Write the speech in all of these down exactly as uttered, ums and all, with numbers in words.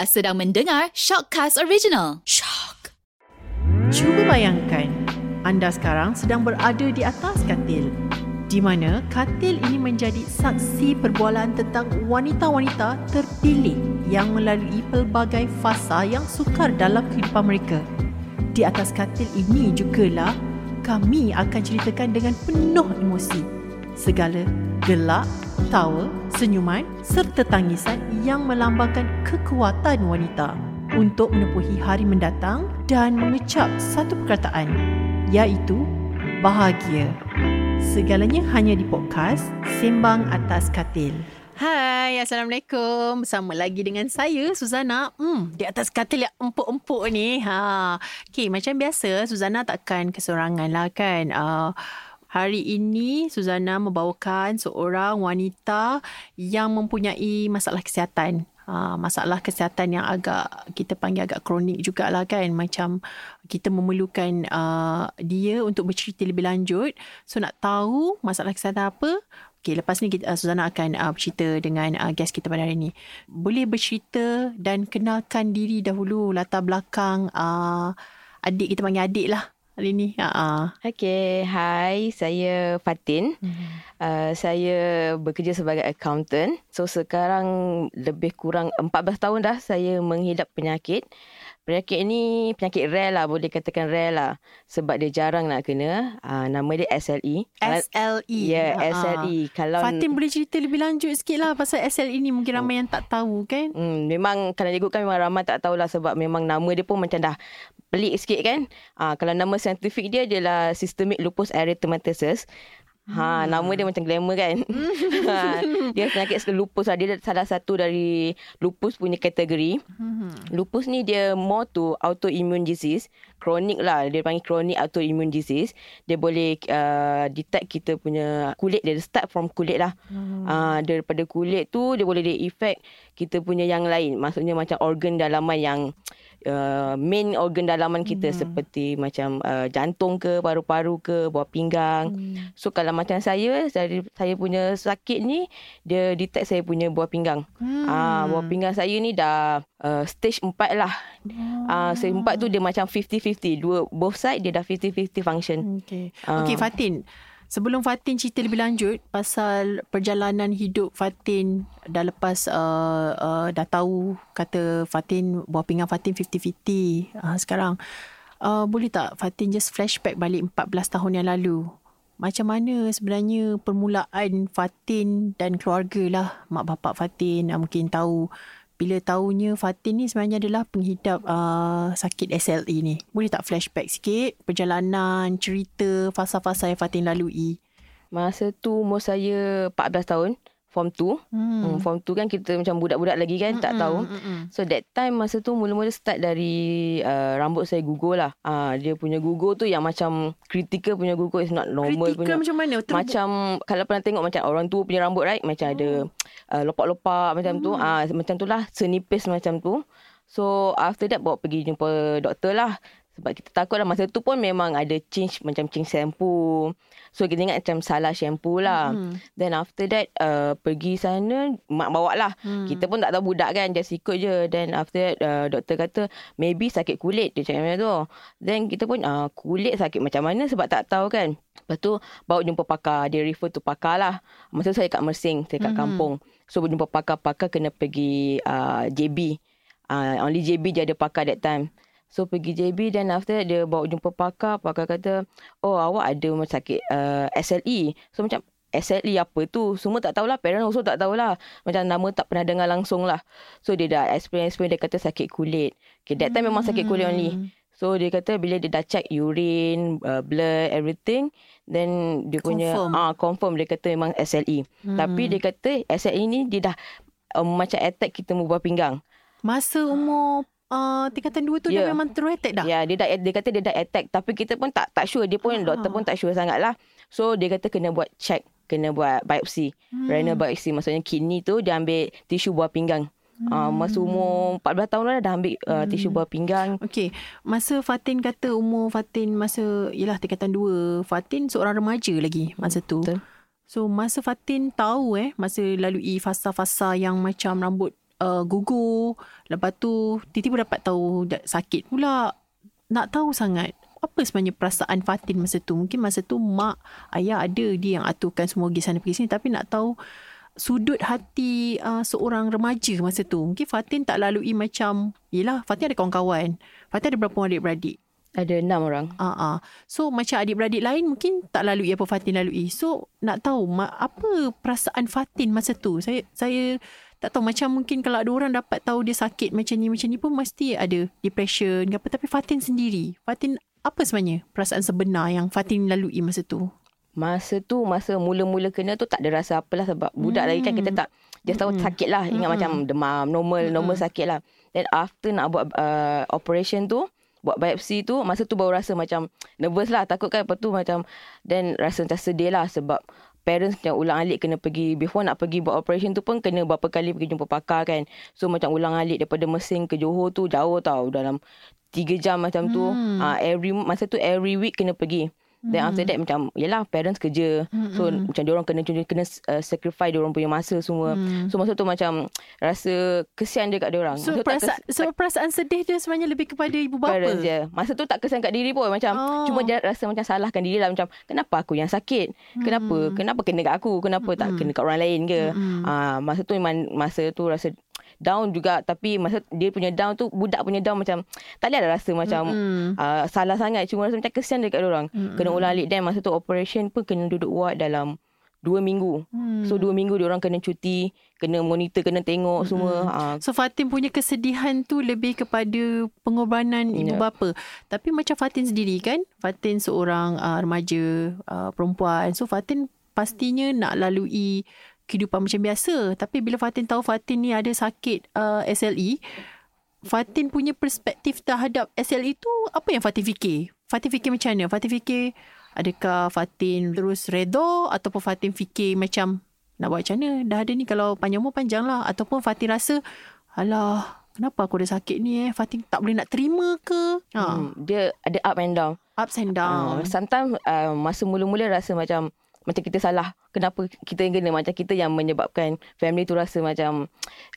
Anda sedang mendengar Shockcast Original Shock. Cuba bayangkan, anda sekarang sedang berada di atas katil, di mana katil ini menjadi saksi perbualan tentang wanita-wanita terpilih yang melalui pelbagai fasa yang sukar dalam kehidupan mereka. Di atas katil ini jugalah kami akan ceritakan dengan penuh emosi segala gelak, tawa, senyuman serta tangisan yang melambangkan kekuatan wanita untuk menempuhi hari mendatang dan mengecap satu perkataan, iaitu bahagia. Segalanya hanya di podcast Sembang Atas Katil. Hai, Assalamualaikum. Bersama lagi dengan saya, Suzana. Hmm, di atas katil yang empuk-empuk ni. Ha. Okay, macam biasa, Suzana takkan kesorangan lah kan. Uh, hari ini, Suzana membawakan seorang wanita yang mempunyai masalah kesihatan. Uh, masalah kesihatan yang agak, kita panggil agak kronik jugalah kan. Macam kita memerlukan uh, dia untuk bercerita lebih lanjut. So, nak tahu masalah kesihatan apa? Okay, lepas ni kita, uh, Suzana akan uh, bercerita dengan uh, guest kita pada hari ni. Boleh bercerita dan kenalkan diri dahulu, latar belakang uh, adik, kita panggil adik lah hari ni. Uh-huh. Okay, hi, saya Fatin. Mm-hmm. Uh, saya bekerja sebagai accountant. So sekarang lebih kurang empat belas tahun dah saya menghidap penyakit. Penyakit ni penyakit rare lah, boleh katakan rare lah. Sebab dia jarang nak kena. Uh, nama dia S L E. S L E? Ya, yeah, uh, S L E. Kalau Fatin boleh cerita lebih lanjut sikit lah pasal S L E ni. Mungkin ramai yang tak tahu kan? Hmm, memang kalau dia ikutkan memang ramai tak tahulah. Sebab memang nama dia pun macam dah pelik sikit kan? Uh, kalau nama saintifik dia adalah systemic lupus erythematosus. Ha, nama dia macam glamour kan. ha, dia penyakit lupus lah. Dia salah satu dari lupus punya kategori. Lupus ni dia more to autoimmune disease. Kronik lah. Dia panggil chronic autoimmune disease. Dia boleh uh, detect kita punya kulit. Dia start from kulit lah. Hmm. Uh, daripada kulit tu, dia boleh de-effect kita punya yang lain. Maksudnya macam organ dalaman yang... Uh, main organ dalaman kita, hmm. seperti macam uh, jantung ke, paru-paru ke, buah pinggang. hmm. So kalau macam saya, saya saya punya sakit ni, dia detect saya punya buah pinggang. hmm. uh, Buah pinggang saya ni dah uh, stage empat lah. hmm. uh, Stage empat tu dia macam fifty-fifty, dua, both side dia dah fifty-fifty function. Okay, uh, okay Fatin, sebelum Fatin cerita lebih lanjut pasal perjalanan hidup Fatin dah lepas uh, uh, dah tahu kata Fatin, buah pinggang Fatin fifty-fifty uh, sekarang. Uh, boleh tak Fatin just flashback balik empat belas tahun yang lalu? Macam mana sebenarnya permulaan Fatin dan keluarga lah, mak bapak Fatin uh, mungkin tahu. Bila tahunya Fatin ni sebenarnya adalah penghidap uh, sakit S L E ni. Boleh tak flashback sikit perjalanan, cerita, fasa-fasa yang Fatin lalui? Masa tu umur saya empat belas tahun, form two. Hmm. Hmm, form two kan kita macam budak-budak lagi kan, hmm, tak tahu. Hmm, hmm. So that time masa tu mula-mula start dari uh, rambut saya gugur lah. Uh, dia punya gugur tu yang macam critical punya gugur, is not normal. Critical macam mana? Terbu- macam kalau pernah tengok macam orang tua punya rambut right, macam hmm. ada... Uh, lopak-lopak macam hmm. tu, uh, macam tu lah, senipis macam tu. So after that bawa pergi jumpa doktor lah. Sebab kita takut lah. Masa tu pun memang ada change, macam change shampoo. So kita ingat macam salah shampoo lah. hmm. Then after that uh, pergi sana, mak bawa lah. hmm. Kita pun tak tahu budak kan, just ikut je. Then after that uh, doktor kata maybe sakit kulit. Dia cakap macam tu. Then kita pun uh, kulit sakit macam mana sebab tak tahu kan. Lepas tu bawa jumpa pakar. Dia refer tu pakar lah. Masa tu saya kat Mersing, saya kat hmm. kampung. So berjumpa pakar-pakar, kena pergi uh, J B. Uh, only J B dia ada pakar that time. So pergi J B, dan after that dia bawa jumpa pakar. Pakar kata, oh awak ada sakit uh, S L E. So macam S L E apa tu? Semua tak tahulah. Parents also tak tahulah. Macam nama tak pernah dengar langsung lah. So dia dah explain-explain. Dia kata sakit kulit. Okay, that time hmm. memang sakit kulit only. So dia kata bila dia dah check urine, uh, blood, everything, then dia punya confirm, ah, confirm dia kata memang S L E. Hmm. Tapi dia kata S L E ni dia dah um, macam attack kita buah pinggang. Masa umur uh, tingkatan dua tu yeah. dia memang terus attack dah? Ya, yeah, dia, dah, dia kata dia dah attack. Tapi kita pun tak tak sure. Dia pun, ah. doktor pun tak sure sangat lah. So dia kata kena buat check, kena buat biopsi. Hmm. Renal biopsi, maksudnya kidney tu dia ambil tisu buah pinggang. Uh, masa umur empat belas tahun lah dah ambil uh, tisu buah pinggang. Okey. Masa Fatin kata umur Fatin masa ialah tingkatan dua, Fatin seorang remaja lagi masa tu. Betul. So masa Fatin tahu eh masa lalui fasa-fasa yang macam rambut uh, gugur. Lepas tu tiba-tiba dapat tahu sakit pula. Nak tahu sangat apa sebenarnya perasaan Fatin masa tu. Mungkin masa tu mak, ayah ada, dia yang aturkan semua pergi sana pergi sini. Tapi nak tahu sudut hati uh, seorang remaja masa tu. Mungkin Fatin tak lalui macam, yelah Fatin ada kawan-kawan. Fatin ada berapa adik-beradik? Ada enam orang. Uh-uh. So macam adik-beradik lain mungkin tak lalui apa Fatin lalui. So nak tahu ma- apa perasaan Fatin masa tu. Saya saya tak tahu, macam mungkin kalau ada orang dapat tahu dia sakit macam ni, macam ni pun mesti ada depression ke apa. Tapi Fatin sendiri, Fatin apa sebenarnya perasaan sebenar yang Fatin lalui masa tu? Masa tu, masa mula-mula kena tu tak ada rasa apalah sebab hmm. budak lagi kan kita tak, dia tahu hmm. sakit lah. Ingat hmm. macam demam, normal, hmm. normal sakit lah. Then after nak buat uh, operation tu, buat biopsi tu, masa tu baru rasa macam nervous lah, takut kan. Lepas tu macam, then rasa macam sedih lah sebab parents yang ulang-alik kena pergi. Before nak pergi buat operation tu pun kena berapa kali pergi jumpa pakar kan. So macam ulang-alik daripada Mersing ke Johor tu jauh tau, dalam tiga jam macam tu. Hmm. Uh, every masa tu every week kena pergi. Then hmm. after that macam yelah parents kerja. Hmm. So hmm. macam diorang kena kena uh, sacrifice diorang punya masa semua. Hmm. So masa tu macam rasa kesian dia kat diorang. So, perasa- kes- so perasaan sedih dia sebenarnya lebih kepada ibu bapa. Parents je. Masa tu tak kesian kat diri pun macam oh. cuma dia rasa macam salahkan diri lah, macam kenapa aku yang sakit? Kenapa? Hmm. Kenapa kena kat aku? Kenapa hmm. tak kena kat orang lain ke? Hmm. Uh, masa tu memang masa tu rasa down juga. Tapi masa dia punya down tu, budak punya down macam tak ada rasa macam mm-hmm. uh, salah sangat. Cuma rasa macam kesian dekat orang. Mm-hmm. Kena ulang-alik. Dan masa tu operation pun kena duduk ward dalam dua minggu. Mm. So dua minggu diorang kena cuti, kena monitor, kena tengok mm-hmm. semua. Uh. So Fatin punya kesedihan tu lebih kepada pengorbanan yeah. ibu bapa. Tapi macam Fatin sendiri kan, Fatin seorang uh, remaja uh, perempuan. So Fatin pastinya nak lalui kehidupan macam biasa. Tapi bila Fatin tahu Fatin ni ada sakit uh, S L E, Fatin punya perspektif terhadap S L E tu apa yang Fatin fikir? Fatin fikir macam mana? Fatin fikir adakah Fatin terus redha ataupun Fatin fikir macam nak buat macam mana? Dah ada ni, kalau panjang umur panjang lah. Ataupun Fatin rasa alah kenapa aku ada sakit ni eh? Fatin tak boleh nak terima ke? Ha. Hmm, dia ada up and down. Ups and down. Uh, sometimes uh, masa mula-mula rasa macam macam kita salah. Kenapa kita yang kena? Macam kita yang menyebabkan family tu rasa macam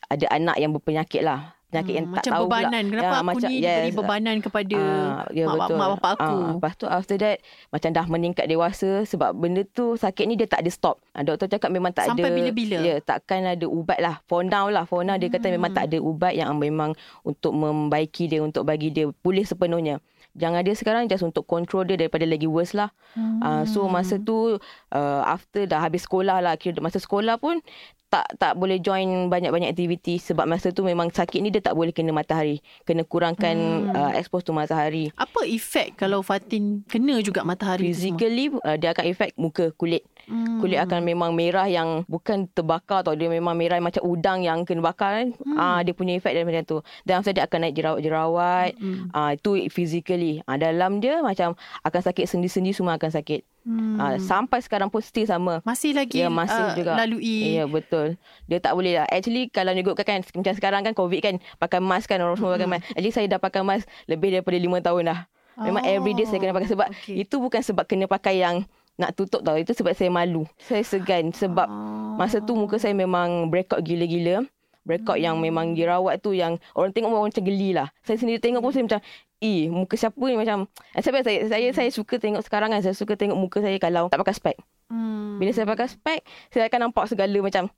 ada anak yang berpenyakit lah. Penyakit hmm, yang tak tahu pula. Macam bebanan. Kenapa ya, aku macam, ni yes, diberi bebanan kepada uh, yeah, mak, mak bapak aku. Uh, lepas tu after that, macam dah meningkat dewasa. Sebab benda tu, sakit ni dia tak ada stop. Uh, doktor cakap memang tak sampai ada. Sampai bila-bila? Ya, yeah, takkan ada ubat lah. For now lah. For now dia kata hmm. memang tak ada ubat yang memang untuk membaiki dia, untuk bagi dia pulih sepenuhnya. Jangan dia sekarang just untuk control dia daripada lagi worse lah. Hmm. Uh, so masa tu uh, after dah habis sekolah lah, kira masa sekolah pun tak tak boleh join banyak-banyak aktiviti sebab masa tu memang sakit ni dia tak boleh kena matahari. Kena kurangkan hmm. uh, expose tu matahari. Apa efek kalau Fatin kena juga matahari? Physically uh, dia akan efek muka, kulit. Hmm. Kulit akan memang merah yang bukan terbakar tau. Dia memang merah macam udang yang kena bakar kan. Hmm. Uh, dia punya efek daripada tu. Dan after dia akan naik jerawat-jerawat. Hmm. Uh, itu physically. Uh, dalam dia macam akan sakit, sendi-sendi semua akan sakit. Hmm. Uh, sampai sekarang pun still sama. Masih lagi yeah, masih uh, juga. lalui. Ya yeah, betul. Dia tak boleh lah. Actually kalau negokkan kan, macam sekarang kan COVID kan, pakai mask kan, orang semua hmm. pakai mask. Actually saya dah pakai mask lebih daripada lima tahun dah. Memang oh, everyday saya kena pakai. Sebab okay. itu bukan sebab kena pakai yang nak tutup tau. Itu sebab saya malu, saya segan. Sebab oh. masa tu muka saya memang breakout gila-gila. Breakout hmm. yang memang jerawat tu, yang orang tengok orang macam geli lah. Saya sendiri tengok pun saya macam eh, muka siapa ni macam. Sebab saya saya saya suka tengok sekarang kan, saya suka tengok muka saya kalau tak pakai spek. Hmm. Bila saya pakai spek, saya akan nampak segala macam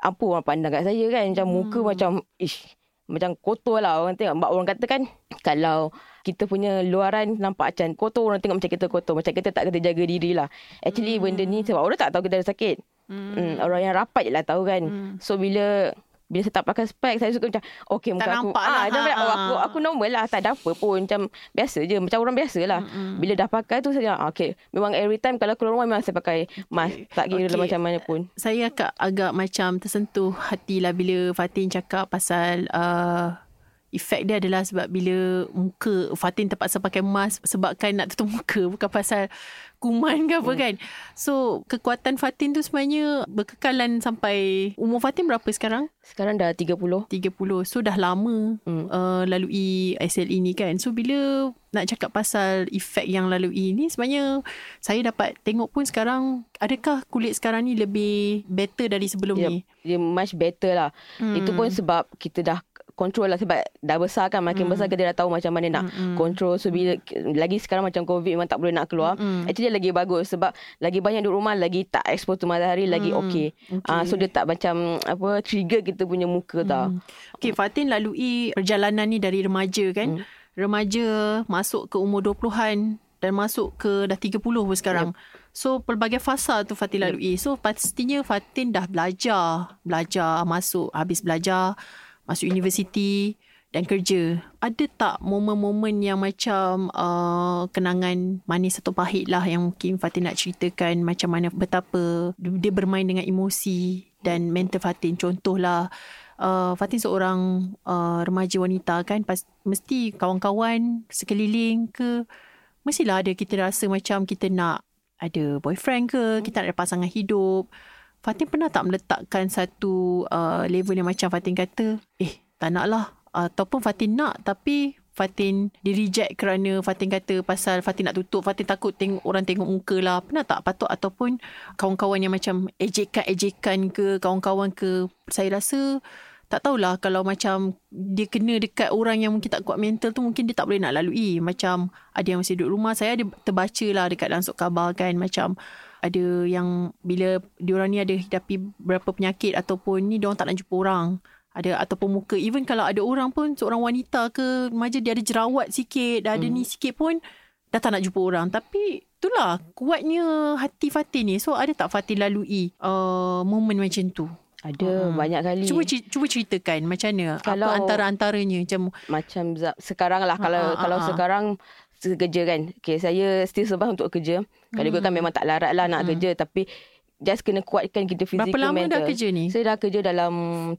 apa orang pandang kat saya kan, macam hmm. muka macam ish, macam kotor lah orang tengok. Orang kata kan kalau kita punya luaran nampak macam kotor, orang tengok macam kita kotor, macam kita tak kena jaga diri lah. Actually hmm. benda ni sebab orang tak tahu kita ada sakit. Hmm. Hmm, orang yang rapat je lah tahu kan. Hmm. So bila Bila saya tak pakai spek, saya suka macam okay, muka tak aku, ah, lah, ha. aku, aku aku normal lah, tak ada apa pun, macam biasa je, macam orang biasa lah. Mm-hmm. Bila dah pakai tu saya okay, memang every time kalau keluar rumah memang saya pakai mask. Okay. Tak kira okay. macam mana pun. Saya agak, agak macam tersentuh hatilah bila Fatin cakap pasal uh, efek dia adalah sebab bila muka Fatin terpaksa pakai mask sebabkan nak tutup muka, bukan pasal kuman ke apa hmm. kan. So kekuatan Fatin tu sebenarnya berkekalan sampai umur Fatin berapa sekarang? Sekarang dah tiga puluh. tiga puluh. So dah lama hmm. uh, lalui S L E ni kan. So bila nak cakap pasal efek yang lalui ni, sebenarnya saya dapat tengok pun sekarang, adakah kulit sekarang ni lebih better dari sebelum yeah, ni? Dia much better lah. Hmm. Itu pun sebab kita dah control lah, sebab dah besar kan, makin mm. besar kita dah tahu macam mana nak Mm-mm. control. So bila lagi sekarang macam COVID memang tak boleh nak keluar, Mm-mm. actually lagi bagus sebab lagi banyak duduk rumah, lagi tak expose tu matahari, lagi mm. okey okay. uh, so dia tak macam apa trigger kita punya muka mm. tau. Okay, Fatin lalui perjalanan ni dari remaja kan, mm. remaja masuk ke umur dua puluhan dan masuk ke dah tiga puluh pun sekarang, yep. So pelbagai fasa tu Fatin lalui, yep. So pastinya Fatin dah belajar belajar masuk, habis belajar masuk universiti dan kerja. Ada tak momen-momen yang macam uh, kenangan manis atau pahit lah yang mungkin Fatin nak ceritakan, macam mana, betapa dia bermain dengan emosi dan mental Fatin? Contohlah uh, Fatin seorang uh, remaja wanita kan, Pas- mesti kawan-kawan sekeliling ke, mestilah ada kita rasa macam kita nak ada boyfriend ke, kita nak ada pasangan hidup. Fatin pernah tak meletakkan satu uh, level yang macam Fatin kata, eh tak nak lah, uh, ataupun Fatin nak tapi Fatin di reject kerana Fatin kata pasal Fatin nak tutup, Fatin takut tengok orang tengok muka lah. Pernah tak patut ataupun kawan-kawan yang macam ejekan-ejekan ke, kawan-kawan ke? Saya rasa tak tahulah, kalau macam dia kena dekat orang yang mungkin tak kuat mental tu, mungkin dia tak boleh nak lalui. Macam ada yang masih duduk rumah, saya ada terbaca lah dekat langsung khabar kan, macam ada yang bila diorang ni ada hidapi berapa penyakit ataupun ni, diorang tak nak jumpa orang, ada ataupun muka. Even kalau ada orang pun, seorang wanita ke remaja, dia ada jerawat sikit, dah ada hmm. ni sikit pun, dah tak nak jumpa orang. Tapi itulah kuatnya hati Fatin ni. So ada tak Fatin lalui uh, momen macam tu? Ada, hmm. banyak kali. Cuba cuba ceritakan macam mana, kalau, apa antara-antaranya? Macam macam sekarang lah, kalau ha, ha, kalau ha. sekarang kerja kan. Okay, saya still sebah untuk kerja. Hmm. Kalau juga kan memang tak larat lah nak hmm. kerja, tapi just kena kuatkan kita fizikal mental. Berapa lama mental. Dah kerja ni? Saya dah kerja dalam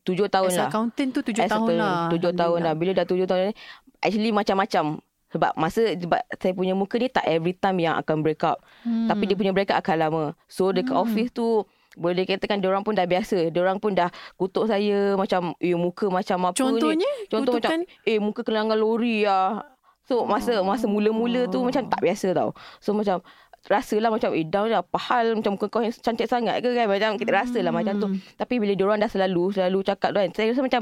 tujuh tahun As lah. As accountant tu tujuh tahun lah. tujuh tahun lah. Bila dah tujuh tahun ni, actually macam-macam. Sebab masa sebab saya punya muka ni tak every time yang akan break up. Hmm. Tapi dia punya break up akan lama. So dekat hmm. office tu, boleh dikatakan diorang pun dah biasa. Diorang pun dah kutuk saya macam, eh muka macam apa Contohnya, ni. Contohnya? Macam, eh muka kena dengan lori lah. So masa oh. masa mula-mula tu oh. macam tak biasa tau. So macam rasalah macam, eh down lah, apa hal, macam muka kau cantik sangat ke kan. Macam kita rasalah hmm. macam tu. Tapi bila diorang dah selalu selalu cakap tu kan, saya rasa macam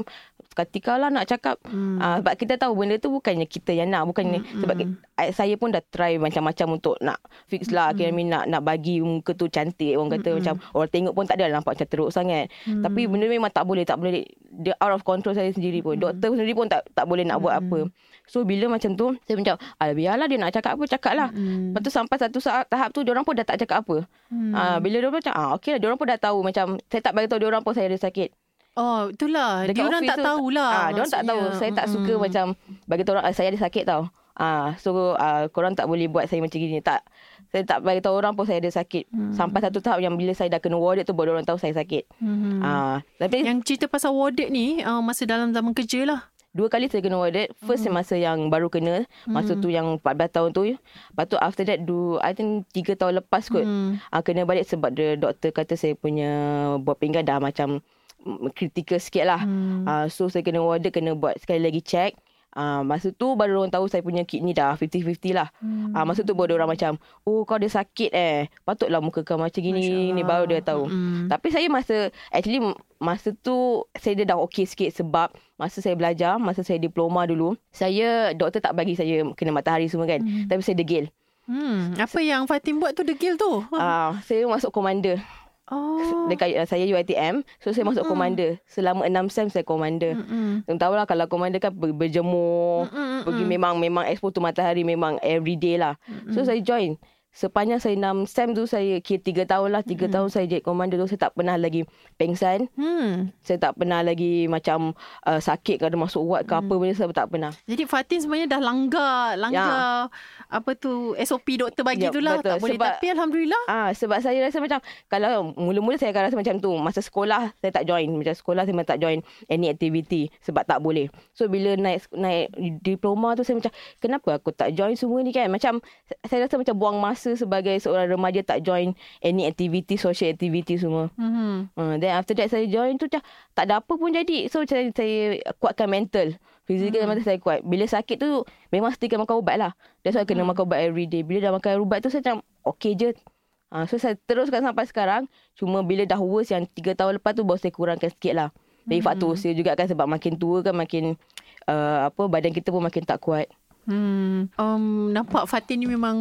ketika lah nak cakap. hmm. uh, Sebab kita tahu benda tu bukannya kita yang nak, bukannya hmm. sebab kita, saya pun dah try macam-macam untuk nak fix lah. hmm. Kira-kira nak, nak bagi muka tu cantik. Orang kata hmm. macam orang tengok pun tak ada nampak macam teruk sangat. hmm. Tapi benda memang tak boleh, tak boleh. Dia out of control saya sendiri pun. hmm. Doktor sendiri pun tak tak boleh nak hmm. buat apa. So bila macam tu, saya macam, alah biarlah dia nak cakap apa, cakap lah. hmm. Lepas tu sampai satu saat, tahap tu diorang pun dah tak cakap apa. hmm. ha, Bila diorang macam, ah, okey lah, diorang pun dah tahu. Macam saya tak beritahu diorang pun saya ada sakit. Oh itulah, diorang tak tahulah. ha, Diorang tak tahu. Saya tak hmm. suka macam bagi tahu orang saya ada sakit tau. Ah, so ah, korang tak boleh buat saya macam gini. Tak, saya tak beritahu orang pun saya ada sakit. hmm. Sampai satu tahap yang bila saya dah kena warded tu, baru orang tahu saya sakit. hmm. ah, tapi yang cerita pasal warded ni, ah, masa dalam zaman kerja lah. Dua kali saya kena warded. First hmm. masa yang baru kena, masa hmm. tu yang empat belas tahun tu. Lepas tu after that do, I think tiga tahun lepas kot, hmm. ah, kena balik sebab the doktor kata saya punya buah pinggan dah macam kritikal sikit lah. hmm. ah, So saya kena warded, kena buat sekali lagi check. Uh, masa tu baru orang tahu saya punya kidney dah fifty-fifty lah. hmm. uh, Masa tu baru orang macam, oh kau ada sakit eh, patutlah muka kau macam gini ni. Baru dia tahu. hmm. Tapi saya masa, actually masa tu saya dah okey sikit. Sebab masa saya belajar, masa saya diploma dulu, saya, doktor tak bagi saya kena matahari semua kan. hmm. Tapi saya degil. hmm. Apa yang Fatin buat tu degil tu? uh, Saya masuk komander. Oh. Dekat uh, saya U I T M. So saya masuk mm-hmm. komander. Selama enam sem saya komander. mm-hmm. Tuan tahu lah, kalau komander kan berjemur, mm-hmm. pergi memang memang expo tu matahari, memang everyday lah. mm-hmm. So saya join. sepanjang saya enam S A M tu, saya kira tiga tahun lah, tiga hmm. tahun saya jadi komander tu, saya tak pernah lagi pengsan. Hmm. Saya tak pernah lagi macam uh, sakit ke ada masuk wad ke hmm. apa benda, saya tak pernah. Jadi Fatin sebenarnya dah langgar, langgar ya. apa tu S O P doktor bagi ya, tu lah. Tak boleh. Sebab, tapi Alhamdulillah. Ah, sebab saya rasa macam, kalau mula-mula saya akan rasa macam tu. Masa sekolah, saya tak join. Macam sekolah, saya tak join any activity sebab tak boleh. So, bila naik naik diploma tu, saya macam, kenapa aku tak join semua ni kan? Macam, saya rasa macam buang masa sebagai seorang remaja tak join any activity, social activity semua. Mm-hmm. Uh, then after that saya join tu macam tak ada apa pun jadi. So macam saya kuatkan mental. Fizikal mm-hmm. masa saya kuat. Bila sakit tu memang setiap makan ubat lah. That's why kena mm-hmm. makan ubat every day. Bila dah makan ubat tu saya macam okay je. Uh, so saya teruskan sampai sekarang. Cuma bila dah worse yang tiga tahun lepas tu baru saya kurangkan sikit lah. Dari mm-hmm. faktor usia juga kan, sebab makin tua kan makin uh, apa badan kita pun makin tak kuat. Hmm. Um, nampak Fatin ni memang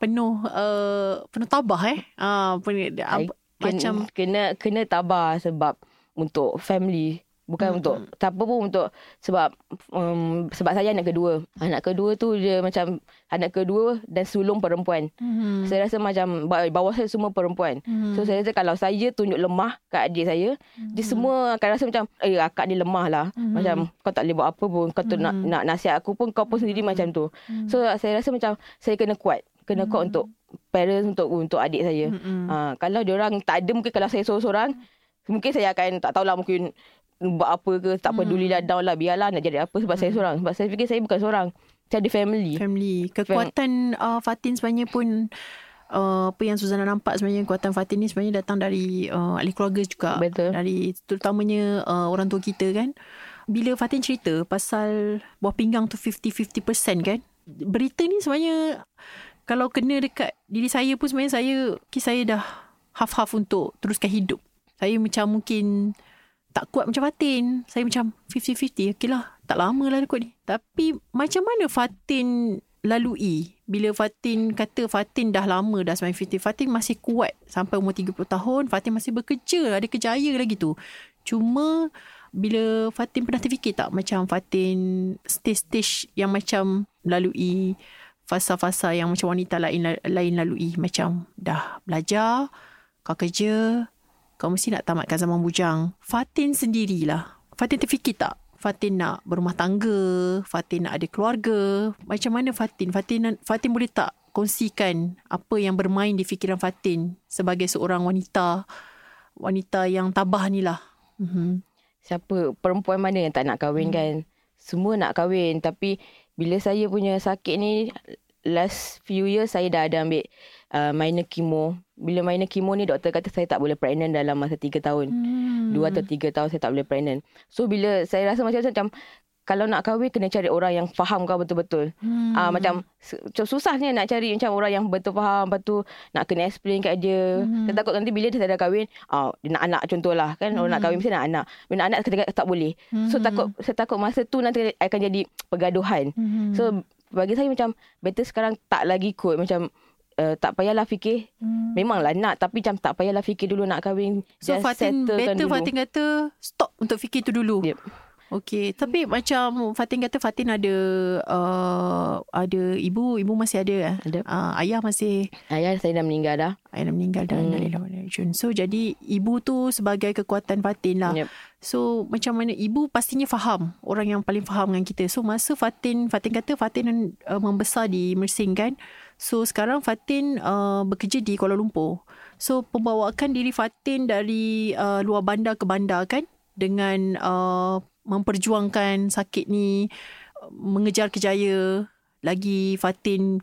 penuh uh, penuh tabah eh. Ah uh, penuh, ab, kena, macam kena kena tabah sebab untuk family, bukan hmm. untuk tak apa pun, untuk sebab um, sebab saya anak kedua. Anak kedua tu dia macam anak kedua dan sulung perempuan. Hmm. Saya rasa macam bawah saya semua perempuan. Hmm. So saya rasa kalau saya tunjuk lemah kat adik saya, hmm. dia semua akan rasa macam eh akak ni lemah lah. Hmm. Macam kau tak boleh buat apa pun, kau tu hmm. nak nak nasihat aku pun kau pun sendiri hmm. macam tu. Hmm. So saya rasa macam saya kena kuat. Kena hmm. kuat untuk parents, untuk untuk adik saya. Hmm. Ha, kalau diorang tak ada, mungkin kalau saya seorang-seorang, mungkin saya akan tak tahulah mungkin buat apa ke, tak pedulilah, down lah, biarlah nak jadi apa sebab hmm. saya seorang. Sebab saya fikir saya bukan seorang, saya ada family. Family. Kekuatan uh, Fatin sebenarnya pun, uh, apa yang Suzana nampak sebenarnya, kekuatan Fatin ni sebenarnya datang dari uh, ahli keluarga juga. Betul. Dari terutamanya uh, orang tua kita kan. Bila Fatin cerita pasal buah pinggang tu fifty-fifty percent kan, berita ni sebenarnya kalau kena dekat diri saya pun sebenarnya saya, saya dah half-half untuk teruskan hidup. Saya macam mungkin tak kuat macam Fatin. Saya macam fifty-fifty. Okay lah. Tak lama lah kot ni. Tapi macam mana Fatin lalui? Bila Fatin kata Fatin dah lama dah sembilan puluh lima puluh. Fatin masih kuat sampai umur tiga puluh tahun. Fatin masih bekerja. Ada kerjaya lagi tu. Cuma bila Fatin pernah terfikir tak macam Fatin stage-stage yang macam lalui fasa-fasa yang macam wanita lain lain lalui? Macam dah belajar, kau kerja, kau mesti nak tamatkan zaman bujang. Fatin sendirilah, Fatin terfikir tak Fatin nak berumah tangga, Fatin nak ada keluarga? Macam mana Fatin Fatin Fatin boleh tak kongsikan apa yang bermain di fikiran Fatin sebagai seorang wanita, wanita yang tabah ni lah? Mm-hmm. Siapa perempuan mana yang tak nak kahwin mm. kan? Semua nak kahwin. Tapi bila saya punya sakit ni, last few years saya dah ada ambil uh, minor chemo. Bila minor chemo ni, doktor kata saya tak boleh pregnant dalam masa tiga tahun. dua hmm. atau tiga tahun saya tak boleh pregnant. So bila saya rasa macam macam kalau nak kahwin kena cari orang yang faham kau betul-betul. Hmm. Uh, macam susahnya nak cari macam orang yang betul faham. Lepas tu nak kena explain kat dia. Hmm. Saya takut nanti bila dia dah kahwin, uh, dia nak anak contohlah kan. Orang hmm. nak kahwin mesti nak anak. Bila nak anak kata tak boleh. Hmm. So takut, saya takut masa tu nanti akan jadi pergaduhan. Hmm. So bagi saya macam better sekarang tak lagi kot. Macam Uh, tak payahlah fikir. hmm. Memanglah nak, tapi macam tak payahlah fikir dulu nak kahwin. So Fatin better dulu. Fatin kata stop untuk fikir tu dulu. Yep. Okay. Tapi macam Fatin kata Fatin ada uh, ada ibu. Ibu masih ada, ada. Uh, Ayah masih Ayah saya dah meninggal dah. Ayah dah meninggal dah. hmm. So jadi ibu tu sebagai kekuatan Fatin lah. Yep. So macam mana ibu pastinya faham, orang yang paling faham dengan kita. So masa Fatin Fatin kata Fatin uh, membesar di Mersing kan. So sekarang Fatin uh, bekerja di Kuala Lumpur. So pembawaan diri Fatin dari uh, luar bandar ke bandar kan, dengan uh, memperjuangkan sakit ni, uh, mengejar kejaya. Lagi Fatin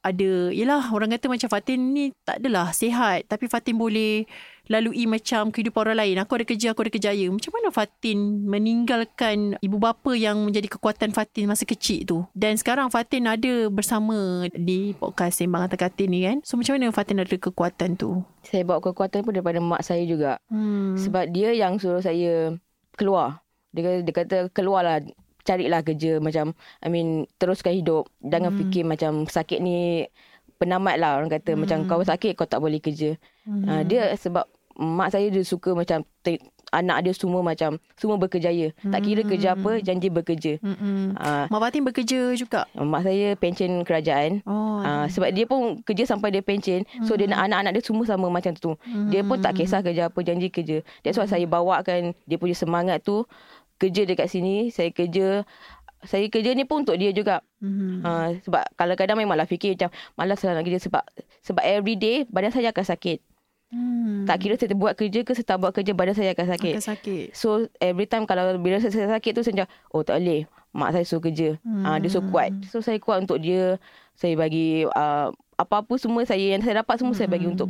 ada, yelah orang kata macam Fatin ni tak adalah sihat, tapi Fatin boleh lalui macam kehidupan orang lain. Aku ada kerja, aku ada kejaya. Macam mana Fatin meninggalkan ibu bapa yang menjadi kekuatan Fatin masa kecil tu? Dan sekarang Fatin ada bersama di podcast Sembang Atas Katil ni kan. So macam mana Fatin ada kekuatan tu? Saya bawa kekuatan pun daripada mak saya juga. hmm. Sebab dia yang suruh saya keluar. Dia, dia kata keluarlah, carilah kerja. Macam I mean, teruskan hidup. Jangan hmm. fikir macam sakit ni penamat lah orang kata. hmm. Macam kau sakit kau tak boleh kerja. hmm. uh, Dia sebab mak saya dia suka macam te- anak dia semua macam semua berkerjaya. Mm-hmm. Tak kira kerja apa, janji bekerja. Mm-hmm. uh, Mak Fatin bekerja juga? Mak saya pension kerajaan. Oh, uh, sebab dia pun kerja sampai dia pension. Mm-hmm. So dia nak anak-anak dia semua sama macam tu. Mm-hmm. Dia pun tak kisah kerja apa, janji kerja. That's why saya bawakan dia punya semangat tu. Kerja dekat sini, saya kerja saya kerja ni pun untuk dia juga. Mm-hmm. uh, Sebab kadang-kadang memanglah fikir macam malas lah nak kerja. Sebab Sebab every day badan saya akan sakit. Mm. Tak kira saya buat kerja ke saya tak buat kerja, badan saya akan sakit, akan sakit. So every time kalau bila saya, saya sakit tu, saya macam oh tak boleh, mak saya suruh kerja. Mm. uh, Dia suruh kuat. So saya kuat untuk dia. Saya bagi uh, apa-apa semua saya yang saya dapat semua, mm-hmm, saya bagi untuk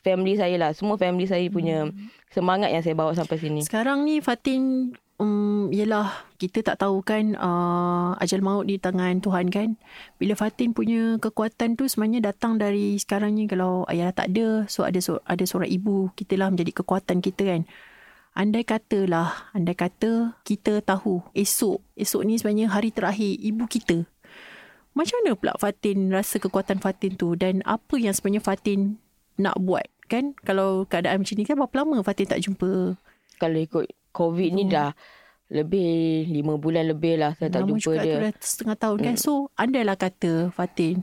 family saya lah. Semua family saya punya mm. semangat yang saya bawa sampai sini. Sekarang ni Fatin, Um, yelah, kita tak tahu kan, uh, ajal maut di tangan Tuhan kan. Bila Fatin punya kekuatan tu sebenarnya datang dari sekarang ni. Kalau ayah tak ada, so ada, ada seorang ibu, kitalah menjadi kekuatan kita kan. Andai katalah, andai kata kita tahu esok, esok ni sebenarnya hari terakhir ibu kita, macam mana pula Fatin rasa kekuatan Fatin tu? Dan apa yang sebenarnya Fatin nak buat kan? Kalau keadaan macam ni kan, berapa lama Fatin tak jumpa? Kalau ikut COVID ni hmm. dah lebih lima bulan lebih lah saya tak lama jumpa dia. Lama juga tu, setengah tahun hmm. kan. So, andailah kata Fatin,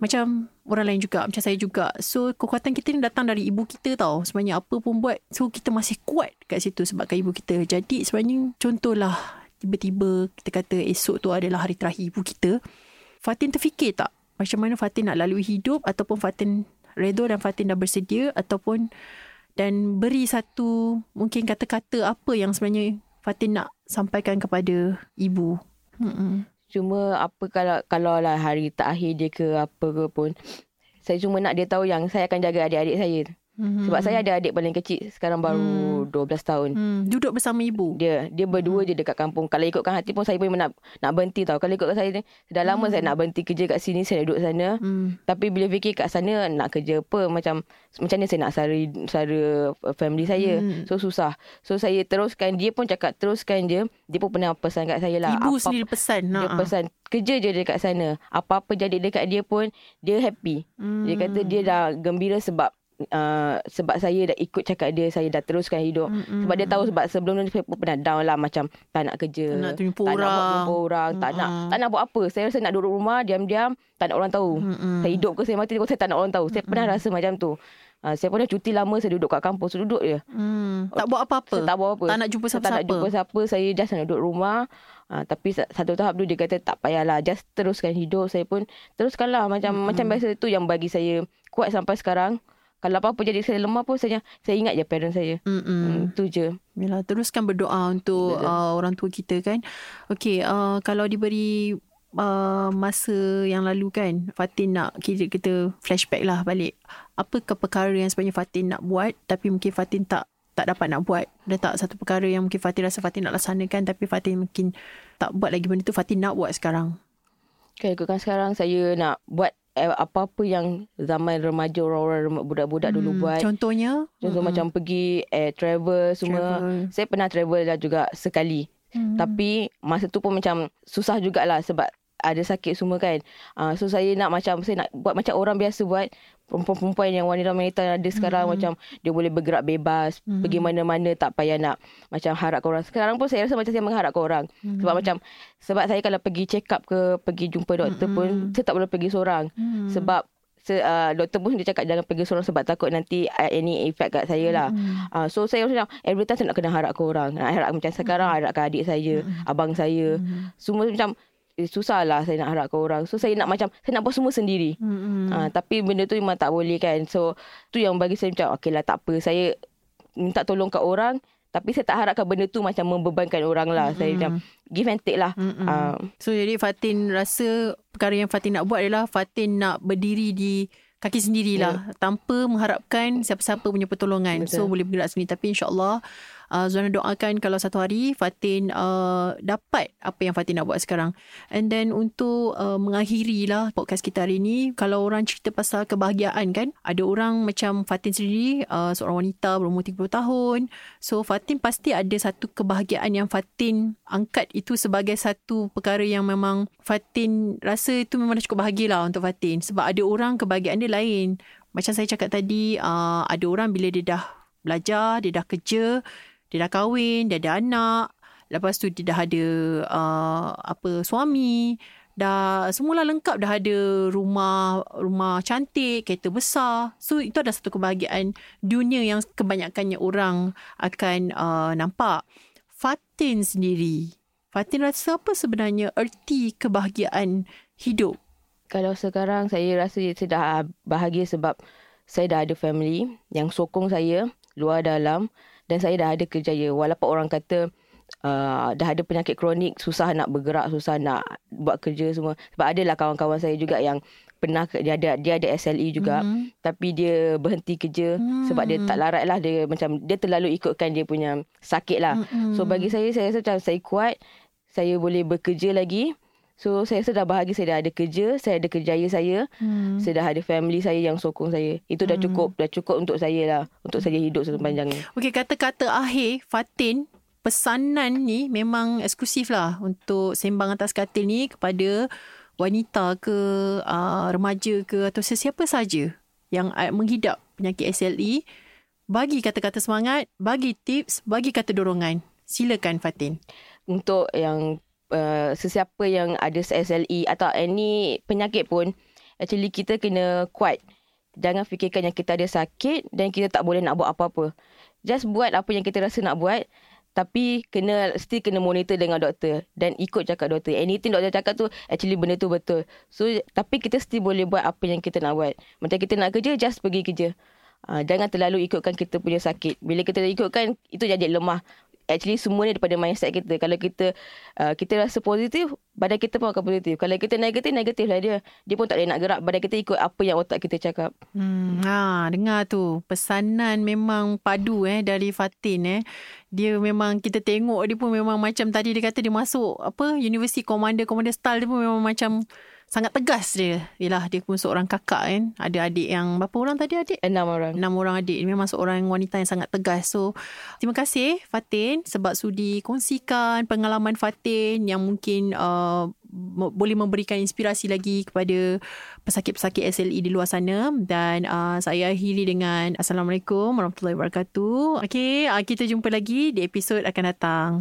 macam orang lain juga, macam saya juga. So, kekuatan kita ni datang dari ibu kita tau. Sebenarnya apa pun buat, so kita masih kuat kat situ sebabkan ibu kita. Jadi sebenarnya contohlah, tiba-tiba kita kata esok tu adalah hari terakhir ibu kita. Fatin terfikir tak macam mana Fatin nak lalui hidup, ataupun Fatin redha dan Fatin dah bersedia, ataupun dan beri satu mungkin kata-kata apa yang sebenarnya Fatin nak sampaikan kepada ibu. Mm-mm. Cuma apa kalau kalau lah hari terakhir dia ke apa ke pun, saya cuma nak dia tahu yang saya akan jaga adik-adik saya. Mm-hmm. Sebab saya ada adik paling kecil sekarang baru mm. dua belas tahun. Mm. Duduk bersama ibu. Dia dia berdua mm. je dekat kampung. Kalau ikutkan hati pun saya pun nak nak berhenti tau. Kalau ikutkan saya dah lama mm. saya nak berhenti kerja kat sini, saya duduk sana. Mm. Tapi bila fikir kat sana nak kerja apa, macam macam ni saya nak sara sara family saya. Mm. So susah. So saya teruskan, dia pun cakap teruskan je. Dia pun pernah pesan kat saya lah. Ibu apa, sendiri pesan. Dia nah, pesan kerja je dekat sana. Apa-apa jadi dekat dia pun dia happy. Mm. Dia kata dia dah gembira sebab Uh, sebab saya dah ikut cakap dia, saya dah teruskan hidup. Mm-mm. Sebab dia tahu sebab sebelum ni saya pun pernah down lah, macam tak nak kerja, tak nak jumpa orang, tak nak buat orang, tak nak, tak nak buat apa. Saya rasa nak duduk rumah diam-diam, tak nak orang tahu. Mm-mm. Saya hidup ke saya mati, saya tak nak orang tahu. Saya Mm-mm. pernah rasa macam tu. Uh, saya pernah cuti lama, saya duduk kat kampung, saya duduk je. Mm. Tak buat apa-apa, tak buat apa, tak nak jumpa siapa-siapa, saya tak nak jumpa siapa, saya just nak duduk rumah. Ha, tapi satu tahap tu dia kata tak payahlah, just teruskan hidup. Saya pun teruskanlah macam Mm-mm. macam biasa. Tu yang bagi saya kuat sampai sekarang. Kalau apa-apa jadi saya lemah pun, saya, saya ingat je parents saya. Mm, tu je. Yalah, teruskan berdoa untuk uh, orang tua kita kan. Okay, uh, kalau diberi uh, masa yang lalu kan, Fatin nak kira kita flashback lah balik. Apakah perkara yang sebenarnya Fatin nak buat tapi mungkin Fatin tak tak dapat nak buat? Ada tak satu perkara yang mungkin Fatin rasa Fatin nak laksanakan tapi Fatin mungkin tak buat lagi benda tu, Fatin nak buat sekarang? Okay, ikutkan sekarang saya nak buat apa-apa yang zaman remaja orang-orang budak-budak hmm, dulu buat. Contohnya? Contoh hmm. macam pergi eh, travel semua. Travel. Saya pernah travel dah juga sekali. Hmm. Tapi masa tu pun macam susah jugalah sebab ada sakit semua kan. Uh, so saya nak macam, saya nak buat macam orang biasa buat. Perempuan-perempuan yang wanita-wanita yang ada sekarang, mm-hmm, macam dia boleh bergerak bebas, mm-hmm, pergi mana-mana, tak payah nak macam harapkan orang. Sekarang pun saya rasa macam saya mengharapkan orang. Mm-hmm. Sebab macam sebab saya kalau pergi check up ke, pergi jumpa doktor, mm-hmm, pun saya tak boleh pergi seorang. Mm-hmm. Sebab se, uh, doktor pun dia cakap jangan pergi seorang sebab takut nanti uh, any effect kat saya lah. Mm-hmm. Uh, so saya macam every time saya nak kena harapkan orang. Nak harap macam sekarang, mm-hmm, harapkan adik saya, mm-hmm, abang saya. Mm-hmm. Semua macam susah lah saya nak harapkan orang. So saya nak macam, saya nak buat semua sendiri. Mm-hmm. ha, Tapi benda tu memang tak boleh kan. So tu yang bagi saya macam okey lah tak apa, saya minta tolong kat orang tapi saya tak harapkan benda tu macam membebankan orang lah. Mm-hmm. Saya macam give and take lah. Mm-hmm. ha. So jadi Fatin rasa perkara yang Fatin nak buat adalah Fatin nak berdiri di kaki sendirilah, yeah, tanpa mengharapkan siapa-siapa punya pertolongan. Betul. So boleh bergerak sendiri. Tapi insyaAllah Uh, Zona doakan kalau satu hari Fatin uh, dapat apa yang Fatin nak buat sekarang. And then untuk uh, mengakhirilah podcast kita hari ni, kalau orang cerita pasal kebahagiaan kan, ada orang macam Fatin sendiri, uh, seorang wanita berumur tiga puluh tahun. So Fatin pasti ada satu kebahagiaan yang Fatin angkat itu sebagai satu perkara yang memang Fatin rasa itu memang dah cukup bahagia lah untuk Fatin. Sebab ada orang kebahagiaan dia lain. Macam saya cakap tadi, uh, ada orang bila dia dah belajar, dia dah kerja, Dia dah kahwin, dia ada anak. Lepas tu dia dah ada uh, apa suami. Dah semualah lengkap, dah ada rumah, rumah cantik, kereta besar. So itu ada satu kebahagiaan dunia yang kebanyakannya orang akan uh, nampak. Fatin sendiri, Fatin rasa apa sebenarnya erti kebahagiaan hidup? Kalau sekarang saya rasa saya dah bahagia sebab saya dah ada family yang sokong saya luar dalam, dan saya dah ada kerjaya. Walaupun orang kata Uh, dah ada penyakit kronik, susah nak bergerak, susah nak buat kerja semua. Sebab adalah kawan-kawan saya juga yang pernah dia ada, dia ada S L E juga, mm-hmm. tapi dia berhenti kerja, mm-hmm. sebab dia tak larat lah. Dia macam dia terlalu ikutkan dia punya sakit lah, mm-hmm. So bagi saya, saya rasa macam saya kuat, saya boleh bekerja lagi. So saya rasa dah bahagia, saya dah ada kerja, saya ada kerjaya saya, mm-hmm. saya dah ada family saya yang sokong saya. Itu dah cukup, mm-hmm. dah cukup untuk saya lah, untuk saya hidup sepanjangnya. Okay, kata-kata akhir Fatin, pesanan ni memang eksklusif lah untuk Sembang Atas Katil ni kepada wanita ke, uh, remaja ke, atau sesiapa saja yang menghidap penyakit S L E. Bagi kata-kata semangat, bagi tips, bagi kata dorongan. Silakan Fatin. Untuk yang uh, sesiapa yang ada S L E atau any penyakit pun, actually kita kena kuat. Jangan fikirkan yang kita ada sakit dan kita tak boleh nak buat apa-apa. Just buat apa yang kita rasa nak buat. Tapi kena still kena monitor dengan doktor dan ikut cakap doktor. Anything doktor cakap tu actually benda tu betul. So tapi kita still boleh buat apa yang kita nak buat. Macam kita nak kerja, just pergi kerja. Uh, jangan terlalu ikutkan kita punya sakit. Bila kita ikutkan, itu jadi lemah. Actually semua ni daripada mindset kita. Kalau kita uh, kita rasa positif, badan kita pun akan positif. Kalau kita negatif, negatif lah dia. Dia pun tak boleh nak gerak. Badan kita ikut apa yang otak kita cakap. Hmm, ha, dengar tu. Pesanan memang padu eh dari Fatin eh. Dia memang kita tengok dia pun memang macam tadi dia kata dia masuk apa universiti commander, commander style dia pun memang macam sangat tegas dia. Yelah dia pun seorang kakak kan. Ada adik yang berapa orang tadi adik? Enam orang. Enam orang adik. Memang seorang wanita yang sangat tegas. So terima kasih Fatin sebab sudi kongsikan pengalaman Fatin yang mungkin uh, boleh memberikan inspirasi lagi kepada pesakit-pesakit S L E di luar sana. Dan uh, saya akhiri dengan Assalamualaikum warahmatullahi wabarakatuh. Okey, uh, kita jumpa lagi di episod akan datang.